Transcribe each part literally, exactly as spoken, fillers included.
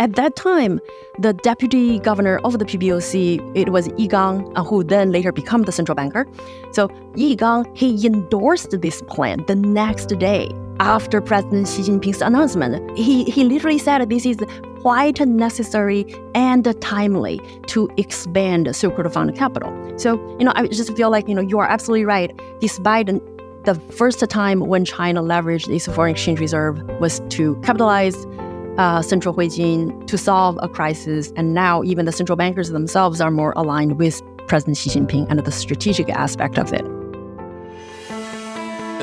At that time, the deputy governor of the P B O C, it was Yi Gang, who then later became the central banker. So Yi Gang, he endorsed this plan the next day after President Xi Jinping's announcement. He, he literally said this is quite necessary and timely to expand Silk Road Fund capital. So, you know, I just feel like, you know, you are absolutely right. Despite the first time when China leveraged its foreign exchange reserve was to capitalize Uh, Central Huijin to solve a crisis, and now even the central bankers themselves are more aligned with President Xi Jinping and the strategic aspect of it.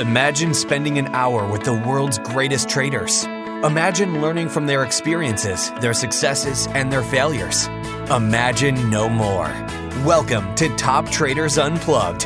Imagine spending an hour with the world's greatest traders. Imagine learning from their experiences, their successes, and their failures. Imagine no more. Welcome to Top Traders Unplugged,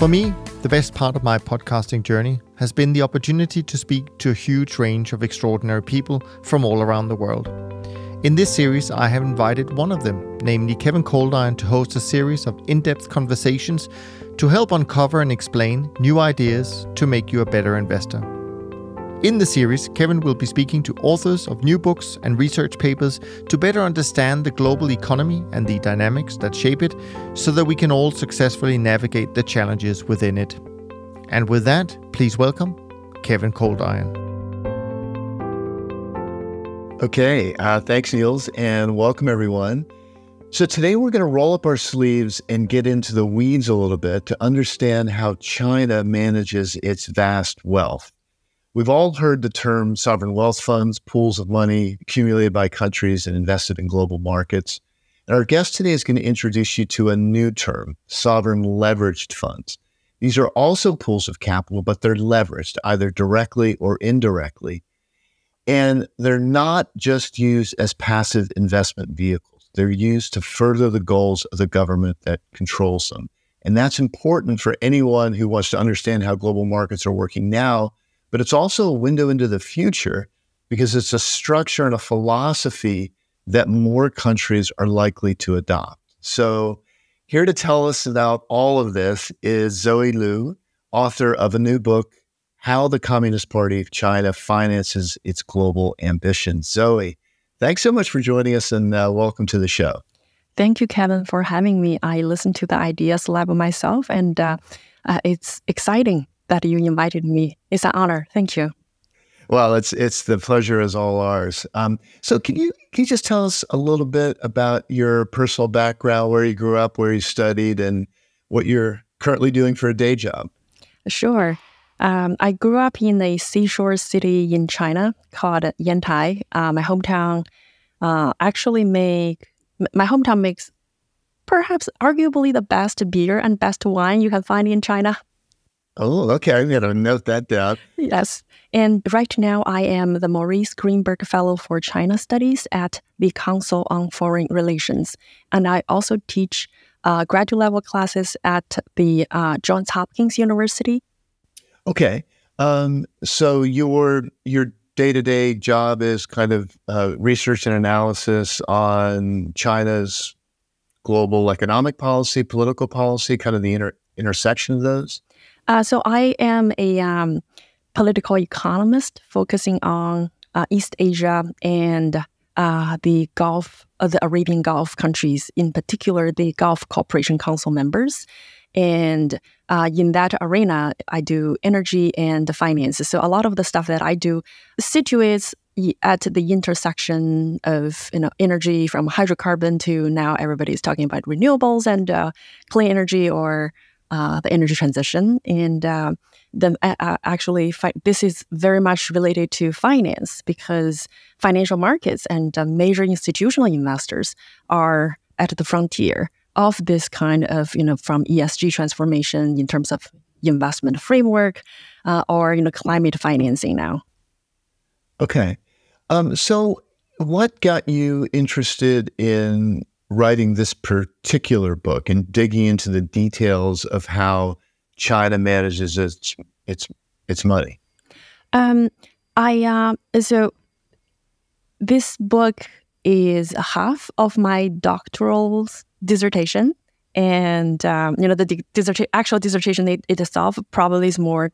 For me, the best part of my podcasting journey has been the opportunity to speak to a huge range of extraordinary people from all around the world. In this series, I have invited one of them, namely Kevin Coldiron, to host a series of in-depth conversations to help uncover and explain new ideas to make you a better investor. In the series, Kevin will be speaking to authors of new books and research papers to better understand the global economy and the dynamics that shape it, so that we can all successfully navigate the challenges within it. And with that, please welcome Kevin Coldiron. Okay, uh, thanks Niels, and welcome everyone. So today we're going to roll up our sleeves and get into the weeds a little bit to understand how China manages its vast wealth. We've all heard the term sovereign wealth funds, pools of money accumulated by countries and invested in global markets. And our guest today is going to introduce you to a new term, sovereign leveraged funds. These are also pools of capital, but they're leveraged either directly or indirectly. And they're not just used as passive investment vehicles. They're used to further the goals of the government that controls them. And that's important for anyone who wants to understand how global markets are working now. But it's also a window into the future because it's a structure and a philosophy that more countries are likely to adopt. So here to tell us about all of this is Zoe Liu, author of a new book, How the Communist Party of China Finances Its Global Ambitions. Zoe, thanks so much for joining us, and uh, welcome to the show. Thank you, Kevin, for having me. I listened to the Ideas Lab myself, and uh, uh, it's exciting that you invited me. It's an honor. Thank you. Well, it's it's the pleasure is all ours. Um, so can you can you just tell us a little bit about your personal background, where you grew up, where you studied, and what you're currently doing for a day job? Sure. Um, I grew up in a seashore city in China called Yantai. Uh, my hometown uh, actually make my hometown makes perhaps arguably the best beer and best wine you can find in China. Oh, okay. I'm going to note that down. Yes. And right now, I am the Maurice Greenberg Fellow for China Studies at the Council on Foreign Relations. And I also teach uh, graduate level classes at the uh, Johns Hopkins University. Okay. Um, so your your day-to-day job is kind of uh, research and analysis on China's global economic policy, political policy, kind of the inter- intersection of those? Uh, so I am a um, political economist focusing on uh, East Asia and uh, the Gulf, uh, the Arabian Gulf countries, in particular the Gulf Cooperation Council members. And uh, in that arena, I do energy and finances. So a lot of the stuff that I do situates at the intersection of, you know, energy from hydrocarbon to now everybody's talking about renewables and uh, clean energy or Uh, the energy transition, and uh, the, uh, actually fi- this is very much related to finance because financial markets and uh, major institutional investors are at the frontier of this kind of, you know, from E S G transformation in terms of investment framework uh, or, you know, climate financing now. Okay. Um, so what got you interested in writing this particular book and digging into the details of how China manages its its, its money? Um, I uh, so this book is half of my doctoral dissertation, and um, you know the di- dissertation, actual dissertation it, it itself probably is more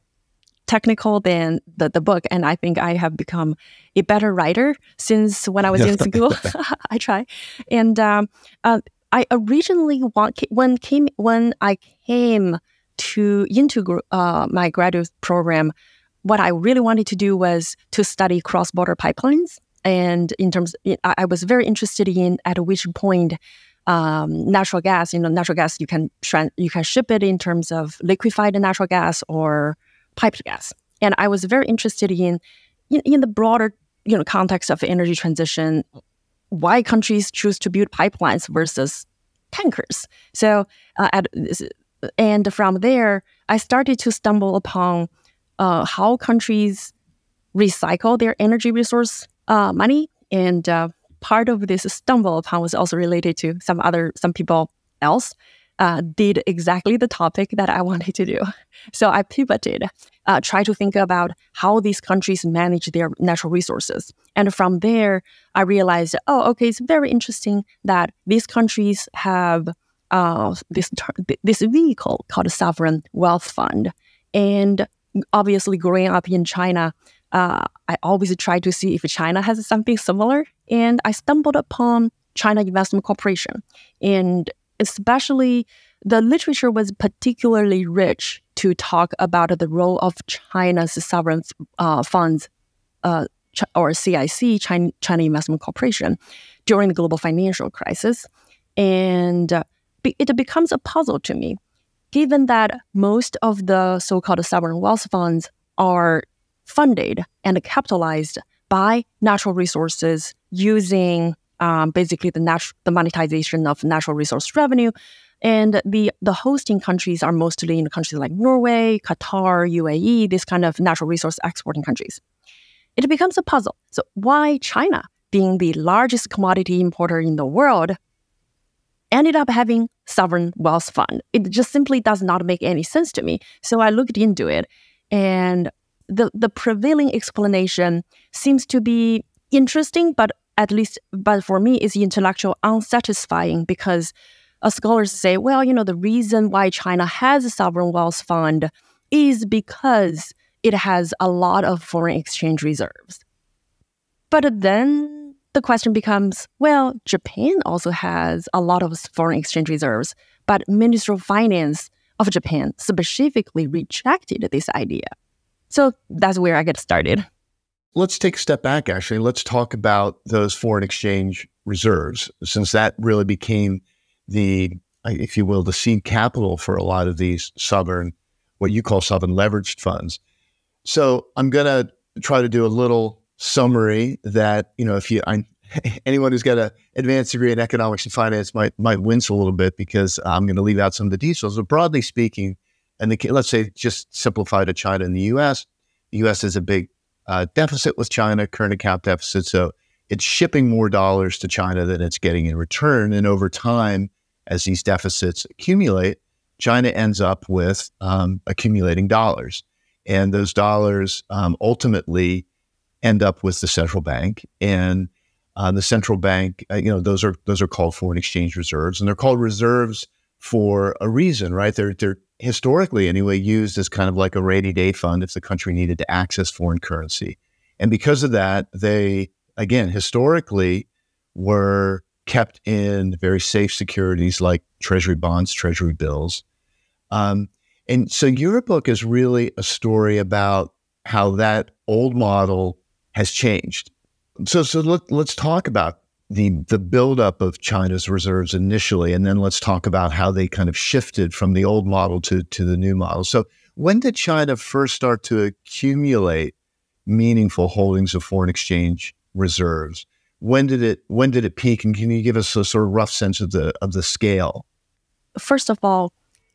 technical than the, the book. And I think I have become a better writer since when I was in school. I try, and um, uh, I originally want when came when I came to into uh, my graduate program. What I really wanted to do was to study cross-border pipelines, and in terms, I was very interested in at which point um, natural gas, you know, natural gas you can trans- you can ship it in terms of liquefied natural gas or piped gas, and I was very interested in, in in the broader, you know, context of energy transition, why countries choose to build pipelines versus tankers. So, uh, at, and from there, I started to stumble upon. Uh, how countries recycle their energy resource uh, money, and uh, part of this stumble upon was also related to some other some people else uh, did exactly the topic that I wanted to do. So I pivoted, uh, try to think about how these countries manage their natural resources, and from there I realized, oh, okay, it's very interesting that these countries have uh, this this vehicle called a sovereign wealth fund, and obviously, growing up in China, uh, I always try to see if China has something similar. And I stumbled upon China Investment Corporation. And especially the literature was particularly rich to talk about the role of China's sovereign uh, funds uh, ch- or C I C, China, China Investment Corporation, during the global financial crisis. And uh, be- it becomes a puzzle to me. Given that most of the so-called sovereign wealth funds are funded and capitalized by natural resources using um, basically the, natu- the monetization of natural resource revenue, and the, the hosting countries are mostly in countries like Norway, Qatar, U A E, these kind of natural resource exporting countries. It becomes a puzzle. So why China, being the largest commodity importer in the world, ended up having sovereign wealth fund? It just simply does not make any sense to me. So I looked into it, and the the prevailing explanation seems to be interesting, but at least, but for me, is intellectual unsatisfying, because uh, scholars say, well, you know, the reason why China has a sovereign wealth fund is because it has a lot of foreign exchange reserves. But then the question becomes, well, Japan also has a lot of foreign exchange reserves, but Ministry of Finance of Japan specifically rejected this idea. So that's where I get started. Let's take a step back, actually. Let's talk about those foreign exchange reserves, since that really became the, if you will, the seed capital for a lot of these sovereign, what you call sovereign leveraged funds. So I'm going to try to do a little summary that, you know, if you, I, anyone who's got an advanced degree in economics and finance might might wince a little bit, because I'm going to leave out some of the details. But broadly speaking, and the, let's say just simplify to China and the U S, the U S is a big uh, deficit with China, current account deficit. So it's shipping more dollars to China than it's getting in return. And over time, as these deficits accumulate, China ends up with um, accumulating dollars. And those dollars um, ultimately end up with the central bank, and uh, the central bank, uh, you know, those are those are called foreign exchange reserves, and they're called reserves for a reason, right? They're they're historically anyway used as kind of like a rainy day fund if the country needed to access foreign currency, and because of that, they again historically were kept in very safe securities like treasury bonds, treasury bills, um, and so your book is really a story about how that old model has changed. So so let, let's talk about the, the buildup of China's reserves initially, and then let's talk about how they kind of shifted from the old model to, to the new model. So when did China first start to accumulate meaningful holdings of foreign exchange reserves? When did it when did it peak, and can you give us a sort of rough sense of the of the scale? First of all,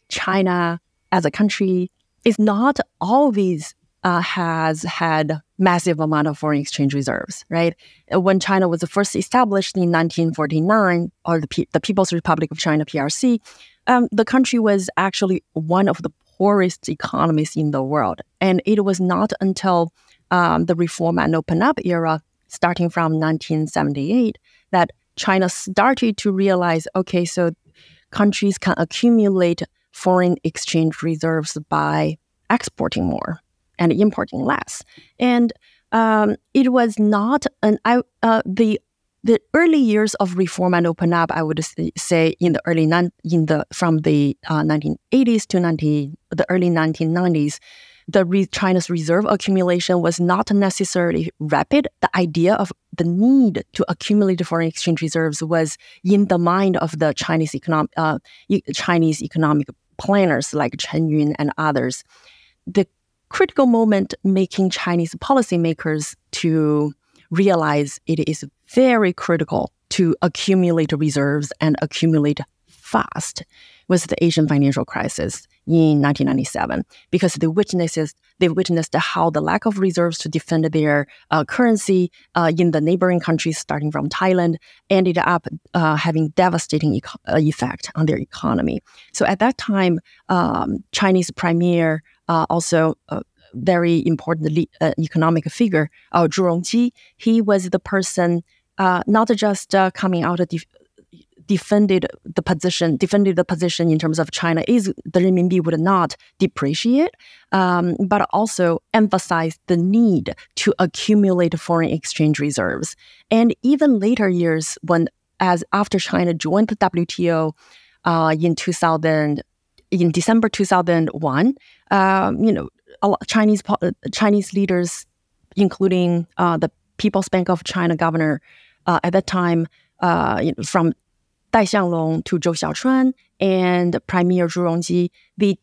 China as a country is not always uh, has had massive amount of foreign exchange reserves, right? When China was first established in nineteen forty-nine, or the, P- the People's Republic of China, P R C, um, the country was actually one of the poorest economies in the world. And it was not until um, the Reform and Open Up era, starting from nineteen seventy-eight, that China started to realize, okay, so countries can accumulate foreign exchange reserves by exporting more and importing less. And um, it was not an I, uh, the the early years of Reform and Open Up. I would say in the early non, in the from the uh, nineteen eighties to nineteen the early nineteen nineties. The re- China's reserve accumulation was not necessarily rapid. The idea of the need to accumulate foreign exchange reserves was in the mind of the Chinese economic uh, e- Chinese economic planners like Chen Yun and others. The critical moment making Chinese policymakers to realize it is very critical to accumulate reserves and accumulate fast was the Asian financial crisis in nineteen ninety-seven, because they witnessed, they witnessed how the lack of reserves to defend their uh, currency uh, in the neighboring countries, starting from Thailand, ended up uh, having devastating eco- effect on their economy. So at that time, um, Chinese premier, uh, also uh, very important le- uh, economic figure, uh, Zhu Rongji, he was the person uh, not just uh, coming out of the defended the position, defended the position in terms of China is the renminbi would not depreciate, um, but also emphasized the need to accumulate foreign exchange reserves. And even later years, when as after China joined the W T O uh, in two thousand, in December two thousand one, um, you know, Chinese Chinese leaders, including uh, the People's Bank of China governor uh, at that time, uh, you know, from Dai Xianglong to Zhou Xiaochuan and Premier Zhu Rongji, they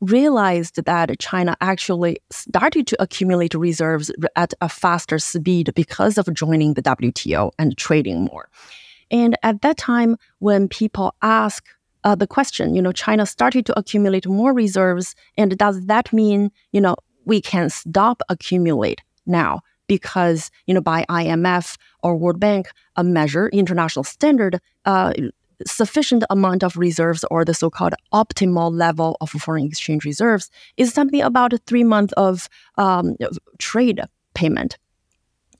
realized that China actually started to accumulate reserves at a faster speed because of joining the W T O and trading more. And at that time, when people ask uh, the question, you know, China started to accumulate more reserves, and does that mean, you know, we can stop accumulate now? Because, you know, by I M F or World Bank, a measure, international standard, uh, sufficient amount of reserves or the so-called optimal level of foreign exchange reserves is something about three months of um, trade payment.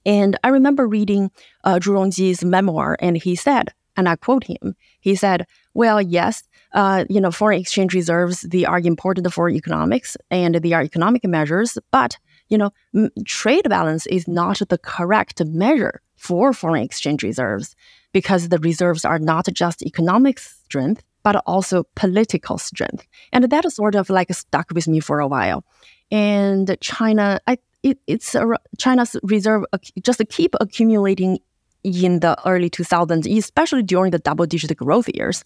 And I remember reading uh, Zhu Rongji's memoir, and he said, and I quote him, he said, well, yes, uh, you know, foreign exchange reserves, they are important for economics and they are economic measures, but you know, m- trade balance is not the correct measure for foreign exchange reserves, because the reserves are not just economic strength, but also political strength. And that is sort of like stuck with me for a while. And China, I, it, it's a, China's reserve uh, just keep accumulating in the early two thousands, especially during the double-digit growth years.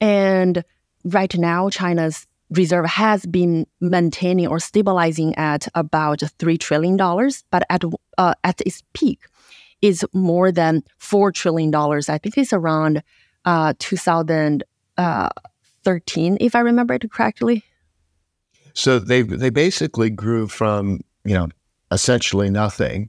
And right now, China's reserve has been maintaining or stabilizing at about three trillion dollars, but at uh, at its peak is more than four trillion dollars. I think it's around uh, two thousand thirteen, if I remember it correctly. So they they basically grew from, you know, essentially nothing,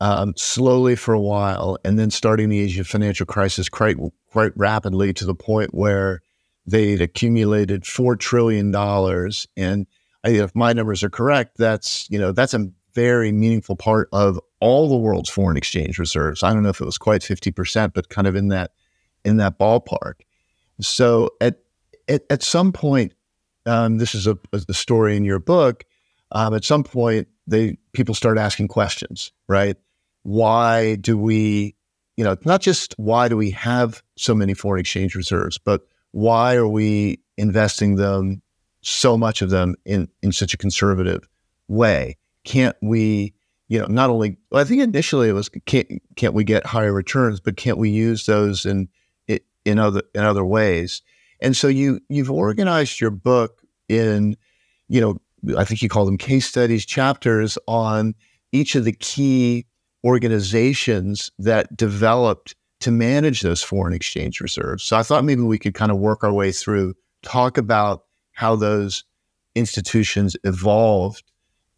um, slowly for a while, and then starting the Asian financial crisis quite, quite rapidly to the point where they'd accumulated four trillion dollars. And if my numbers are correct, that's, you know, that's a very meaningful part of all the world's foreign exchange reserves. I don't know if it was quite fifty percent, but kind of in that, in that ballpark. So at, at, at some point, um, this is a, a story in your book. Um, at some point they, people start asking questions, right? Why do we, you know, not just why do we have so many foreign exchange reserves, but why are we investing them, so much of them, in, in such a conservative way? Can't we, you know, not only, well, I think initially it was, can't, can't we get higher returns, but can't we use those in, in other, in other ways? And so you, you've organized your book in, you know, I think you call them case studies, chapters on each of the key organizations that developed to manage those foreign exchange reserves. So I thought maybe we could kind of work our way through, talk about how those institutions evolved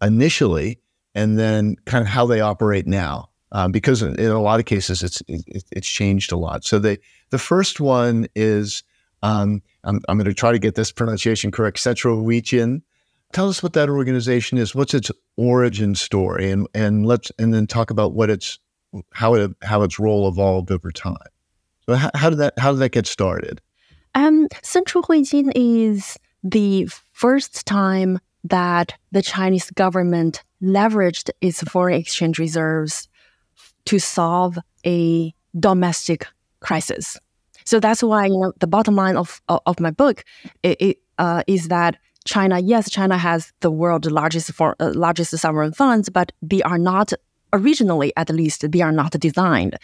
initially, and then kind of how they operate now, um, because in, in a lot of cases it's it, it's changed a lot. So the the first one is um, I'm I'm going to try to get this pronunciation correct. Central Huijin. Tell us what that organization is. What's its origin story, and and let's and then talk about what its how it how its role evolved over time. So how, how did that how did that get started? Um, Central Huijin is the first time that the Chinese government leveraged its foreign exchange reserves to solve a domestic crisis. So that's why, you know, the bottom line of of my book it, it, uh, is that China, yes, China has the world's largest for, uh, largest sovereign funds, but they are not originally, at least, they are not designed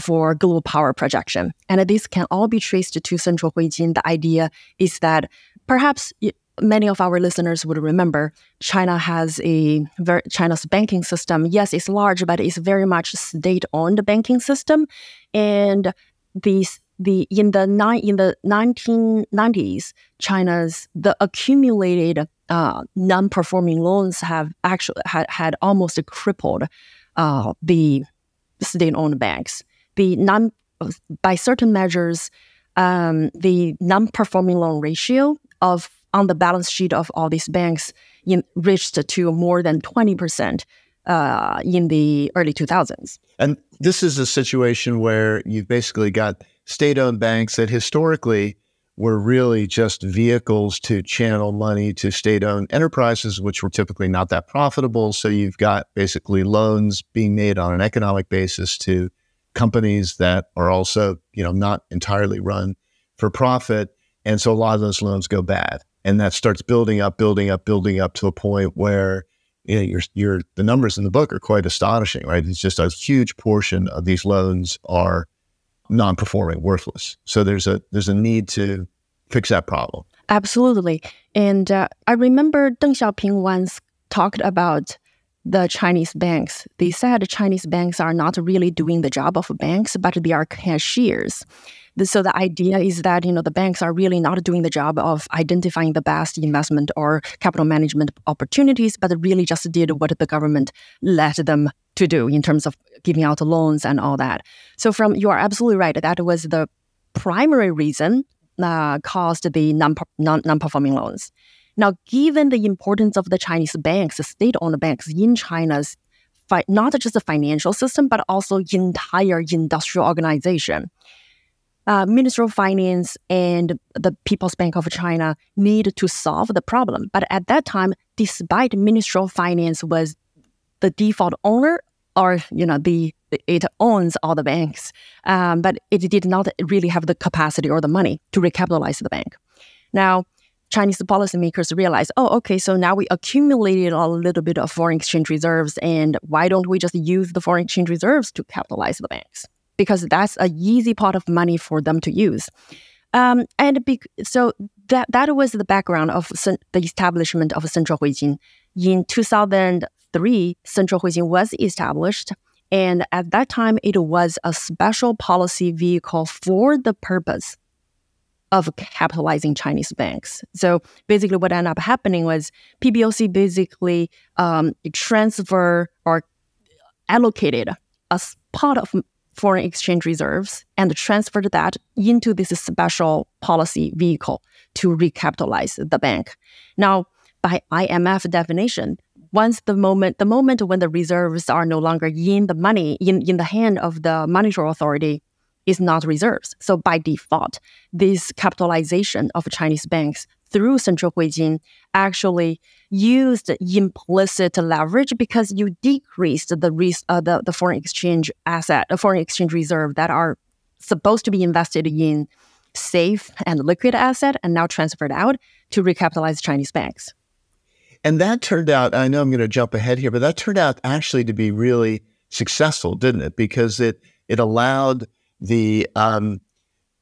for global power projection. And this can all be traced to Central Huijin. The idea is that perhaps It, many of our listeners would remember China has a very, China's banking system. Yes, it's large, but it's very much state-owned banking system. And the the in the ni- in the nineteen nineties, China's the accumulated uh, non-performing loans have actually had, had almost crippled uh, the state-owned banks. The non by certain measures, um, the non-performing loan ratio of on the balance sheet of all these banks in, reached to more than twenty percent uh, in the early two thousands. And this is a situation where you've basically got state-owned banks that historically were really just vehicles to channel money to state-owned enterprises, which were typically not that profitable. So you've got basically loans being made on an economic basis to companies that are also, you know, not entirely run for profit. And so a lot of those loans go bad. And that starts building up, building up, building up to a point where, you know, you're, you're, the numbers in the book are quite astonishing, right? It's just a huge portion of these loans are non-performing, worthless. So there's a there's a need to fix that problem. Absolutely. And uh, I remember Deng Xiaoping once talked about the Chinese banks. They said Chinese banks are not really doing the job of banks, but they are cashiers. So the idea is that, you know, the banks are really not doing the job of identifying the best investment or capital management opportunities, but really just did what the government let them to do in terms of giving out loans and all that. So from you are absolutely right. That was the primary reason uh, caused the non, non, non-performing loans. Now, given the importance of the Chinese banks, the state-owned banks in China's fi- not just the financial system, but also entire industrial organization, Uh, Ministry of Finance and the People's Bank of China need to solve the problem. But at that time, despite Ministry of Finance was the default owner, or, you know, the it owns all the banks, um, but it did not really have the capacity or the money to recapitalize the bank. Now, Chinese policymakers realized, oh, okay, so now we accumulated a little bit of foreign exchange reserves, and why don't we just use the foreign exchange reserves to capitalize the banks? Because that's an easy pot of money for them to use. Um, and be, so that that was the background of sen- the establishment of Central Huijin. In two thousand three, Central Huijin was established. And at that time, it was a special policy vehicle for the purpose of capitalizing Chinese banks. So basically what ended up happening was P B O C basically um, transfer or allocated a pot of foreign exchange reserves and transferred that into this special policy vehicle to recapitalize the bank. Now, by I M F definition, once the moment the moment when the reserves are no longer in the money, in, in the hand of the monetary authority, is not reserves. So by default, this capitalization of Chinese banks through Central Huijin actually used implicit leverage because you decreased the res- uh, the, the foreign exchange asset, the foreign exchange reserve that are supposed to be invested in safe and liquid asset and now transferred out to recapitalize Chinese banks. And that turned out, I know I'm going to jump ahead here, but that turned out actually to be really successful, didn't it? Because it it allowed the um,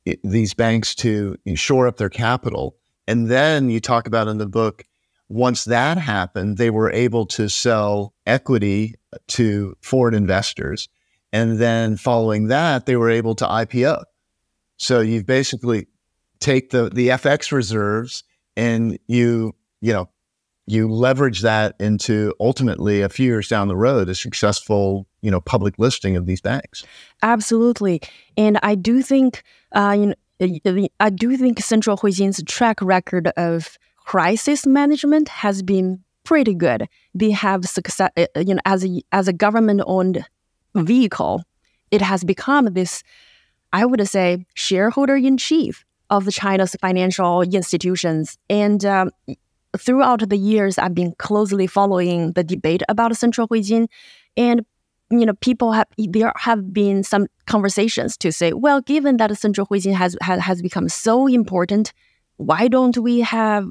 it, these banks to shore up their capital. And then you talk about in the book Once that happened, they were able to sell equity to foreign investors. And then following that, they were able to I P O. So you basically take the, the F X reserves and you, you know, you leverage that into ultimately a few years down the road, a successful, you know, public listing of these banks. Absolutely. And I do think, uh, you know, I do think Central Huijin's track record of crisis management has been pretty good. They have success, you know, as a, as a government-owned vehicle, it has become this, I would say, shareholder-in-chief of China's financial institutions. And um, throughout the years, I've been closely following the debate about Central Huijin. And, you know, people have, there have been some conversations to say, well, given that Central Huijin has, has, has become so important, why don't we have,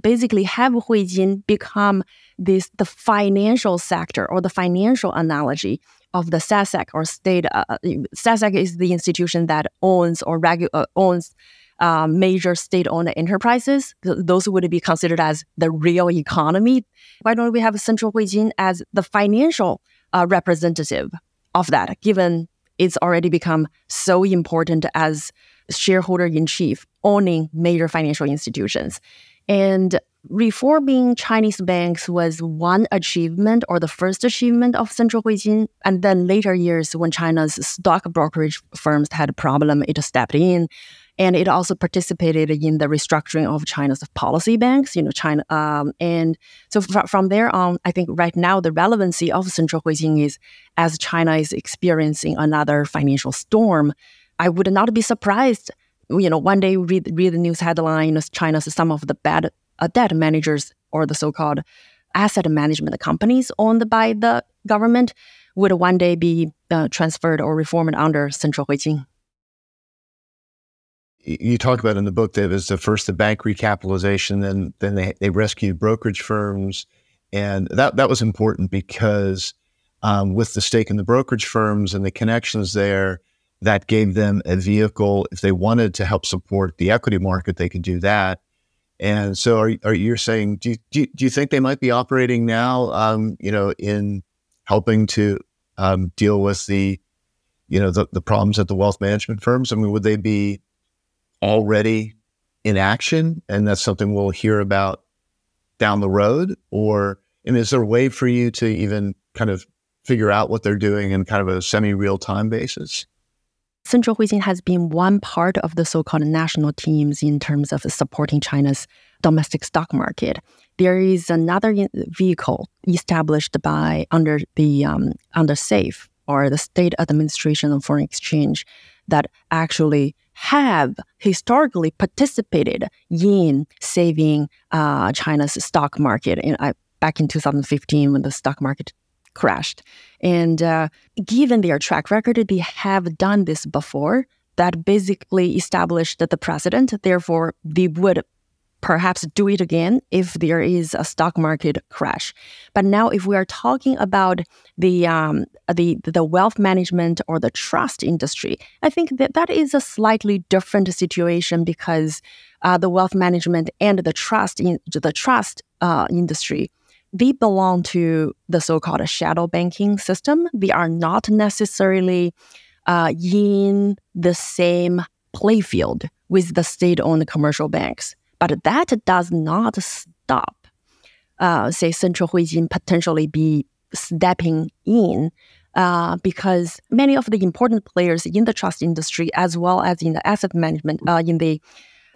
basically have Huijin become this, the financial sector or the financial analogy of the S A S A C or state. Uh, S A S A C is the institution that owns or regu- uh, owns uh, major state-owned enterprises. Th- those would be considered as the real economy. Why don't we have Central Huijin as the financial uh, representative of that, given it's already become so important as shareholder-in-chief, owning major financial institutions? And reforming Chinese banks was one achievement or the first achievement of Central Huijin. And then later years, when China's stock brokerage firms had a problem, it stepped in. And it also participated in the restructuring of China's policy banks, you know, China. Um, and so f- from there on, I think right now the relevancy of Central Huijin is as China is experiencing another financial storm. I would not be surprised, you know, one day you read, read the news headline, you know, China's some of the bad uh, debt managers or the so-called asset management companies owned by the government would one day be uh, transferred or reformed under Central Huijin. You talk about in the book that was the first the bank recapitalization, then then they, they rescued brokerage firms. And that, that was important because um, with the stake in the brokerage firms and the connections there, that gave them a vehicle. If they wanted to help support the equity market, they could do that. And so are, are you're saying, do you, do, you, do you think they might be operating now, um, you know, in helping to um, deal with the, you know, the, the problems at the wealth management firms? I mean, would they be already in action? And that's something we'll hear about down the road? Or, I mean, is there a way for you to even kind of figure out what they're doing in kind of a semi-real-time basis? Central Huijin has been one part of the so-called national teams in terms of supporting China's domestic stock market. There is another vehicle established by under the um, under SAFE or the State Administration on Foreign Exchange that actually have historically participated in saving uh, China's stock market. And I, back in two thousand fifteen, when the stock market crashed. And uh, given their track record, they have done this before. That basically established the precedent. Therefore, they would perhaps do it again if there is a stock market crash. But now, if we are talking about the um, the the wealth management or the trust industry, I think that that is a slightly different situation because uh, the wealth management and the trust in the trust uh, industry, they belong to the so-called shadow banking system. They are not necessarily uh, in the same playfield with the state-owned commercial banks. But that does not stop, uh, say, Central Huijin potentially be stepping in uh, because many of the important players in the trust industry as well as in the asset management, uh, in the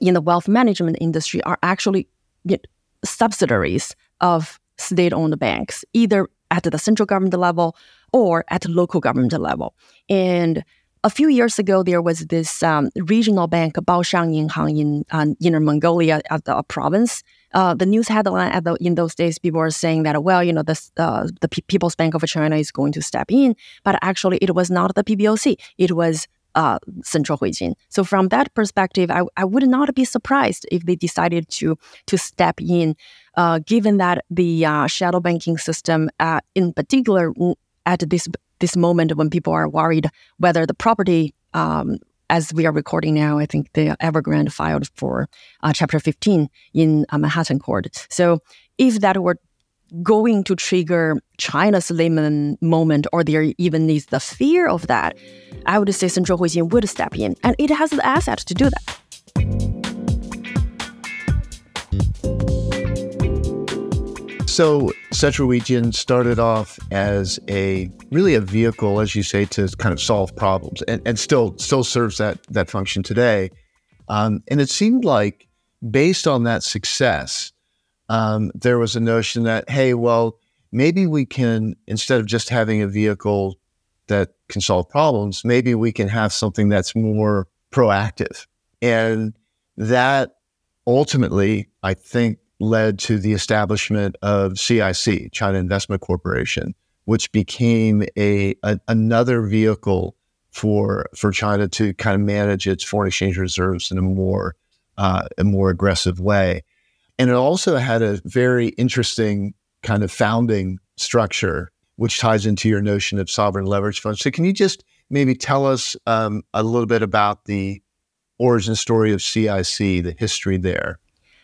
in the wealth management industry are actually, you know, subsidiaries of state-owned banks, either at the central government level or at the local government level. And a few years ago, there was this um, regional bank, Baoshang Yinhang, in uh, Inner Mongolia, at the uh, province. Uh, the news headline at the, in those days, people were saying that, well, you know, this, uh, the P- People's Bank of China is going to step in, but actually it was not the P B O C. It was uh, Central Huijin. So from that perspective, I, I would not be surprised if they decided to to step in. Uh, given that the uh, shadow banking system, uh, in particular, at this this moment when people are worried whether the property um, as we are recording now, I think the Evergrande filed for uh, Chapter fifteen in uh, Manhattan Court. So if that were going to trigger China's Lehman moment, or there even is the fear of that, I would say Central Huijin would step in, and it has the assets to do that. So Central Huijin started off as a really a vehicle, as you say, to kind of solve problems, and, and still still serves that that function today. Um, and it seemed like, based on that success, um, there was a notion that, hey, well, maybe we can, instead of just having a vehicle that can solve problems, maybe we can have something that's more proactive. And that ultimately, I think, led to the establishment of C I C, China Investment Corporation, which became a, a another vehicle for for China to kind of manage its foreign exchange reserves in a more uh, a more aggressive way. And it also had a very interesting kind of founding structure, which ties into your notion of sovereign leverage funds. So can you just maybe tell us um, a little bit about the origin story of C I C, the history there?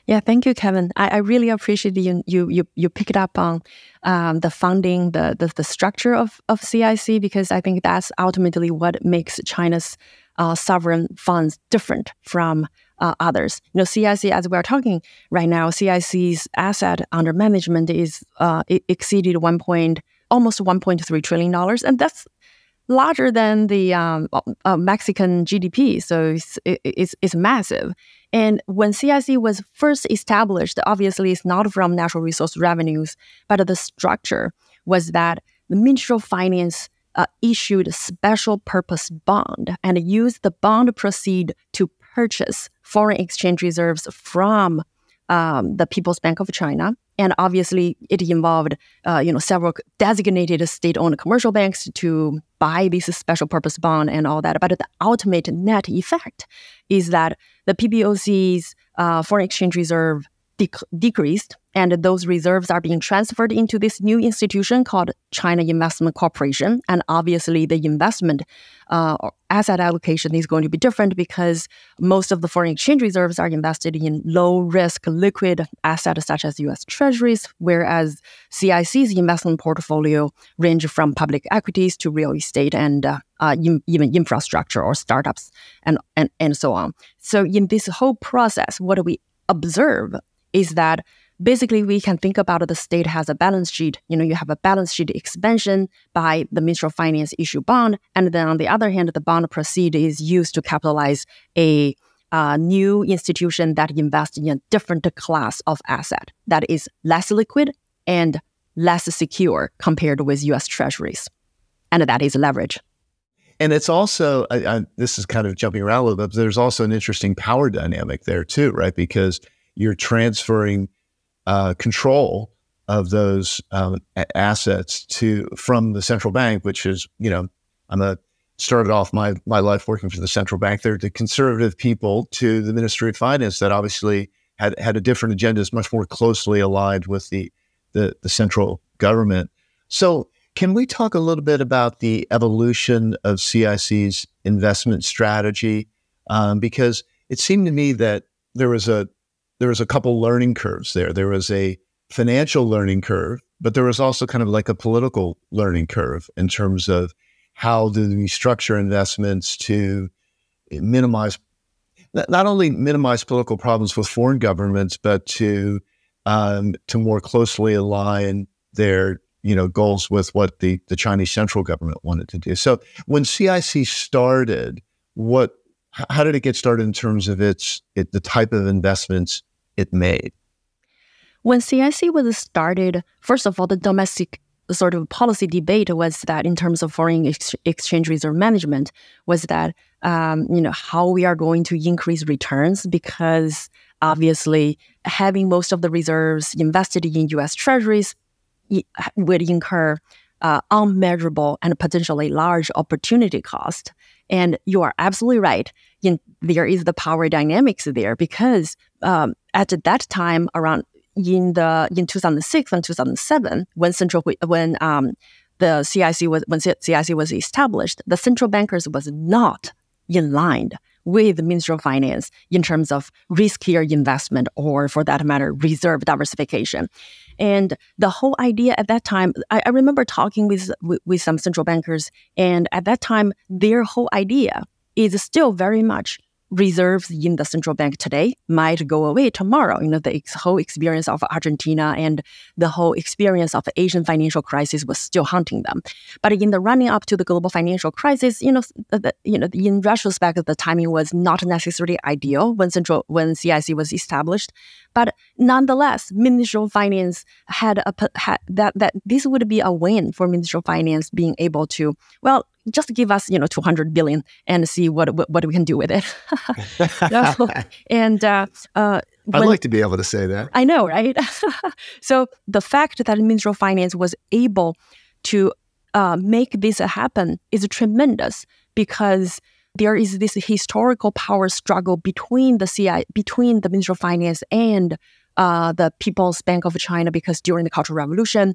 Yeah, thank you, Kevin. I, I really appreciate you you you you picked up on um, the funding, the, the the structure of of C I C, because I think that's ultimately what makes China's uh, sovereign funds different from uh, others. You know, C I C, as we are talking right now, C I C's asset under management is uh, it exceeded one point almost one point three trillion dollars, and that's larger than the um, uh, Mexican G D P, so it's, it, it's it's massive. And when C I C was first established, obviously it's not from natural resource revenues, but the structure was that the Ministry of Finance uh, issued a special purpose bond and used the bond proceed to purchase foreign exchange reserves from um, the People's Bank of China. And obviously, it involved, uh, you know, several designated state-owned commercial banks to buy this special purpose bond and all that. But the ultimate net effect is that the P B O C's uh, foreign exchange reserve de- decreased, and those reserves are being transferred into this new institution called China Investment Corporation. And obviously, the investment uh, or asset allocation is going to be different because most of the foreign exchange reserves are invested in low-risk liquid assets such as U S treasuries, whereas C I C's investment portfolio range from public equities to real estate and uh, uh, in, even infrastructure or startups and, and, and so on. So in this whole process, what we observe is that basically, we can think about the state has a balance sheet. You know, you have a balance sheet expansion by the Ministry of Finance issue bond. And then on the other hand, the bond proceed is used to capitalize a uh, new institution that invests in a different class of asset that is less liquid and less secure compared with U S treasuries. And that is leverage. And it's also, I, I, this is kind of jumping around a little bit, but there's also an interesting power dynamic there too, right? Because you're transferring Uh, control of those um, assets to from the central bank, which is, you know, I'm a started off my my life working for the central bank. They're the conservative people to the Ministry of Finance that obviously had had a different agenda, is much more closely aligned with the, the the central government. So, can we talk a little bit about the evolution of C I C's investment strategy? Um, because it seemed to me that there was a There was a couple learning curves there. There was a financial learning curve, but there was also kind of like a political learning curve in terms of how do we structure investments to minimize, not only minimize political problems with foreign governments, but to um, to more closely align their you know goals with what the, the Chinese central government wanted to do. So when C I C started, what how did it get started in terms of its it, the type of investments it made? When C I C was started, first of all, the domestic sort of policy debate was that in terms of foreign ex- exchange reserve management was that, um, you know, how we are going to increase returns, because obviously having most of the reserves invested in U S treasuries would incur uh, unmeasurable and potentially large opportunity cost. And you are absolutely right. In, there is the power dynamics there, because um, at that time, around in the in two thousand six and two thousand seven, when central when um, the C I C was when C I C was established, the central bankers was not in line with the Ministry of Finance in terms of riskier investment or, for that matter, reserve diversification. And the whole idea at that time, I, I remember talking with, with with some central bankers, and at that time, their whole idea is still very much reserves in the central bank today might go away tomorrow. You know, the ex- whole experience of Argentina and the whole experience of Asian financial crisis was still haunting them. But in the running up to the global financial crisis, you know, the, you know, in retrospect, the timing was not necessarily ideal when central when C I C was established. But nonetheless, Ministry of Finance had a had, that that this would be a win for Ministry of Finance being able to well. Just give us, you know, two hundred billion and see what what, what we can do with it. so, and uh, uh, when, I'd like to be able to say that. I know, right? So the fact that Ministry of Finance was able to uh, make this happen is tremendous because there is this historical power struggle between the C I, between the Ministry of Finance and uh, the People's Bank of China, because during the Cultural Revolution,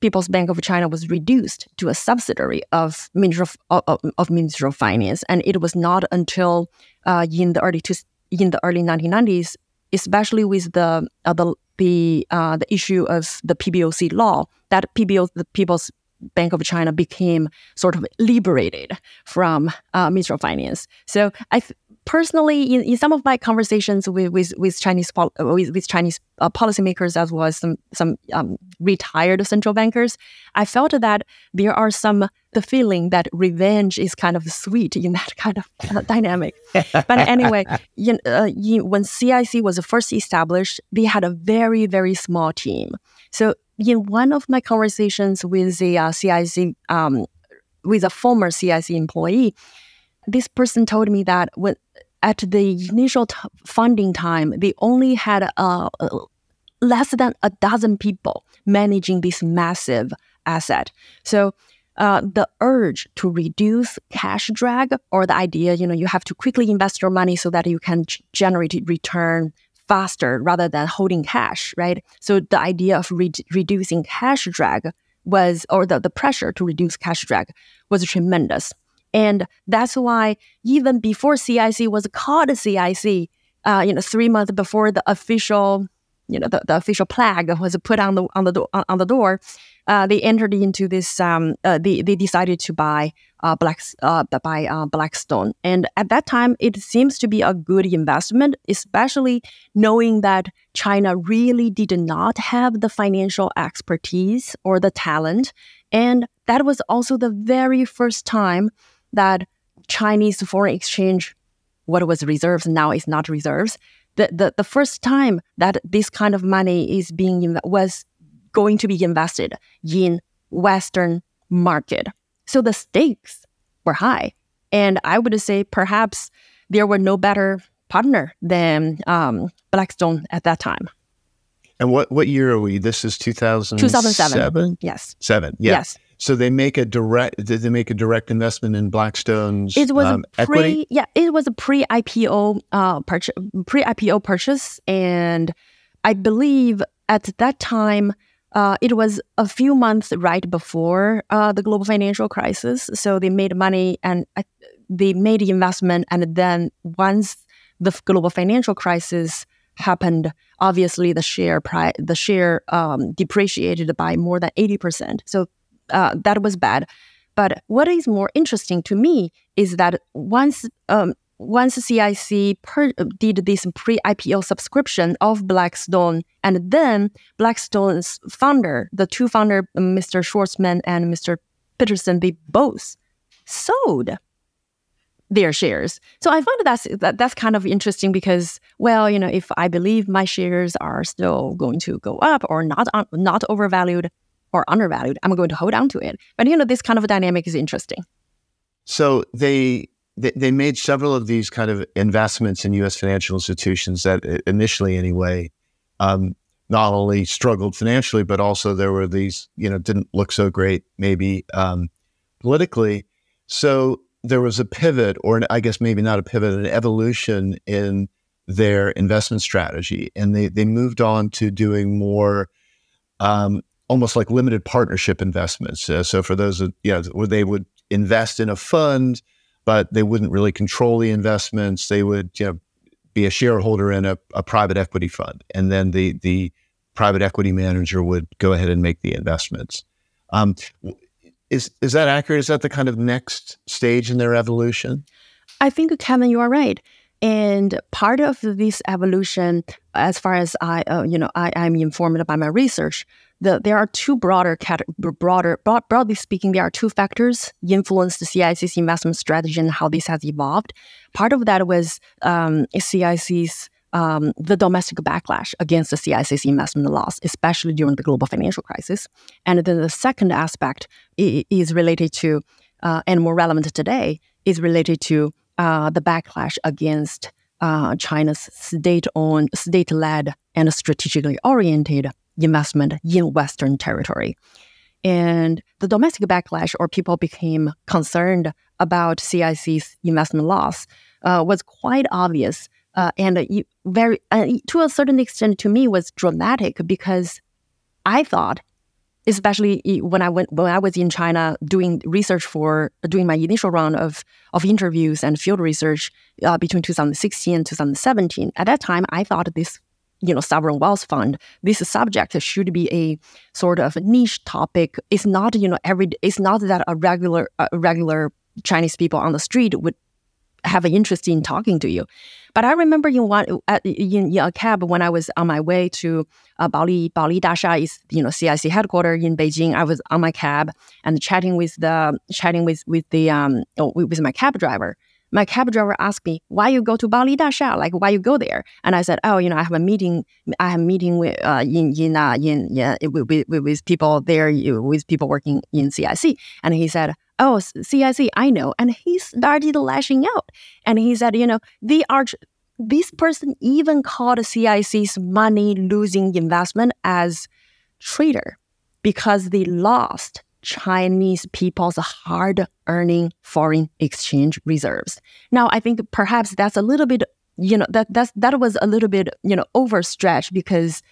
People's Bank of China was reduced to a subsidiary of Ministry of, of, of Ministry of Finance, and it was not until uh, in the early two, in the early nineteen nineties, especially with the uh, the the, uh, the issue of the P B O C law, that P B O the People's Bank of China became sort of liberated from uh, Ministry of Finance. So I. Th- Personally, in, in some of my conversations with with, with Chinese pol- with, with Chinese uh, policymakers, as well as some some um, retired central bankers, I felt that there are some the feeling that revenge is kind of sweet in that kind of uh, dynamic. But anyway, you, uh, you, when C I C was first established, they had a very very small team. So in one of my conversations with the uh, C I C um, with a former C I C employee, this person told me that when at the initial t- funding time, they only had uh, less than a dozen people managing this massive asset. So uh, the urge to reduce cash drag, or the idea, you know, you have to quickly invest your money so that you can g- generate return faster rather than holding cash, right? So the idea of re- reducing cash drag was, or the, the pressure to reduce cash drag was tremendous. And that's why even before C I C was called C I C, uh, you know, three months before the official, you know, the, the official plaque was put on the on the do- on the door, uh, they entered into this. Um, uh, they they decided to buy uh, Black uh, buy uh, Blackstone, and at that time it seems to be a good investment, especially knowing that China really did not have the financial expertise or the talent, and that was also the very first time that Chinese foreign exchange, what was reserves now is not reserves, the, the, the first time that this kind of money is being was going to be invested in Western market. So the stakes were high. And I would say perhaps there were no better partner than um, Blackstone at that time. And what, what year are we? This is two thousand seven? two thousand seven, yes. Seven, yeah. Yes. So they make a direct. Did they make a direct investment in Blackstone's? It was um, a pre. Equity? Yeah, it was a pre-I P O uh, purchase. Pre-I P O purchase, and I believe at that time uh, it was a few months right before uh, the global financial crisis. So they made money and uh, they made investment, and then once the global financial crisis happened, obviously the share price, the share um, depreciated by more than eighty percent. So. Uh, that was bad. But what is more interesting to me is that once um, once C I C per- did this pre-I P O subscription of Blackstone, and then Blackstone's founder, the two founder, Mister Schwartzman and Mister Peterson, they both sold their shares. So I find that's, that that's kind of interesting because, well, you know, if I believe my shares are still going to go up or not uh, not overvalued, or undervalued, I'm going to hold on to it. But you know, this kind of a dynamic is interesting. So they, they they made several of these kind of investments in U S financial institutions that initially, anyway, um, not only struggled financially, but also there were these, you know, didn't look so great maybe um, politically. So there was a pivot, or an, I guess maybe not a pivot, an evolution in their investment strategy, and they they moved on to doing more. Um, almost like limited partnership investments. Uh, so for those, of, you know, where they would invest in a fund but they wouldn't really control the investments. They would, you know, be a shareholder in a, a private equity fund. And then the the private equity manager would go ahead and make the investments. Um, is is that accurate? Is that the kind of next stage in their evolution? I think, Kevin, you are right. And part of this evolution, as far as I, uh, you know, I am informed by my research, the, there are two broader, cat- broader, broad, broadly speaking, there are two factors influenced the C I C's investment strategy and how this has evolved. Part of that was um, C I C's um, the domestic backlash against the C I C's investment laws, especially during the global financial crisis. And then the second aspect is related to, uh, and more relevant today, is related to Uh, the backlash against uh, China's state-owned, state-led, and strategically oriented investment in Western territory. And the domestic backlash, or people became concerned about C I C's investment laws, uh, was quite obvious uh, and uh, very, uh, to a certain extent, to me, was dramatic, because I thought, especially when I went when I was in China doing research for doing my initial round of of interviews and field research uh, between two thousand sixteen and two thousand seventeen. At that time, I thought this, you know, sovereign wealth fund, this subject should be a sort of niche topic. It's not, you know, every it's not that a regular uh, regular Chinese people on the street would have an interest in talking to you. But I remember in one in, in a cab when I was on my way to uh, Baoli Baoli Dasha is you know C I C headquarters in Beijing. I was on my cab and chatting with the chatting with with the um oh, with my cab driver. My cab driver asked me, "Why you go to Baoli Dasha? Like, why you go there?" And I said, "Oh, you know, I have a meeting. I have a meeting with uh, in in uh, in yeah with, with, with people there with people working in C I C." And he said, "Oh, C I C, I know." And he started lashing out. And he said, you know, the arch, this person even called C I C's money-losing investment as traitor because they lost Chinese people's hard-earning foreign exchange reserves. Now, I think perhaps that's a little bit, you know, that that's, that was a little bit, you know, overstretched, because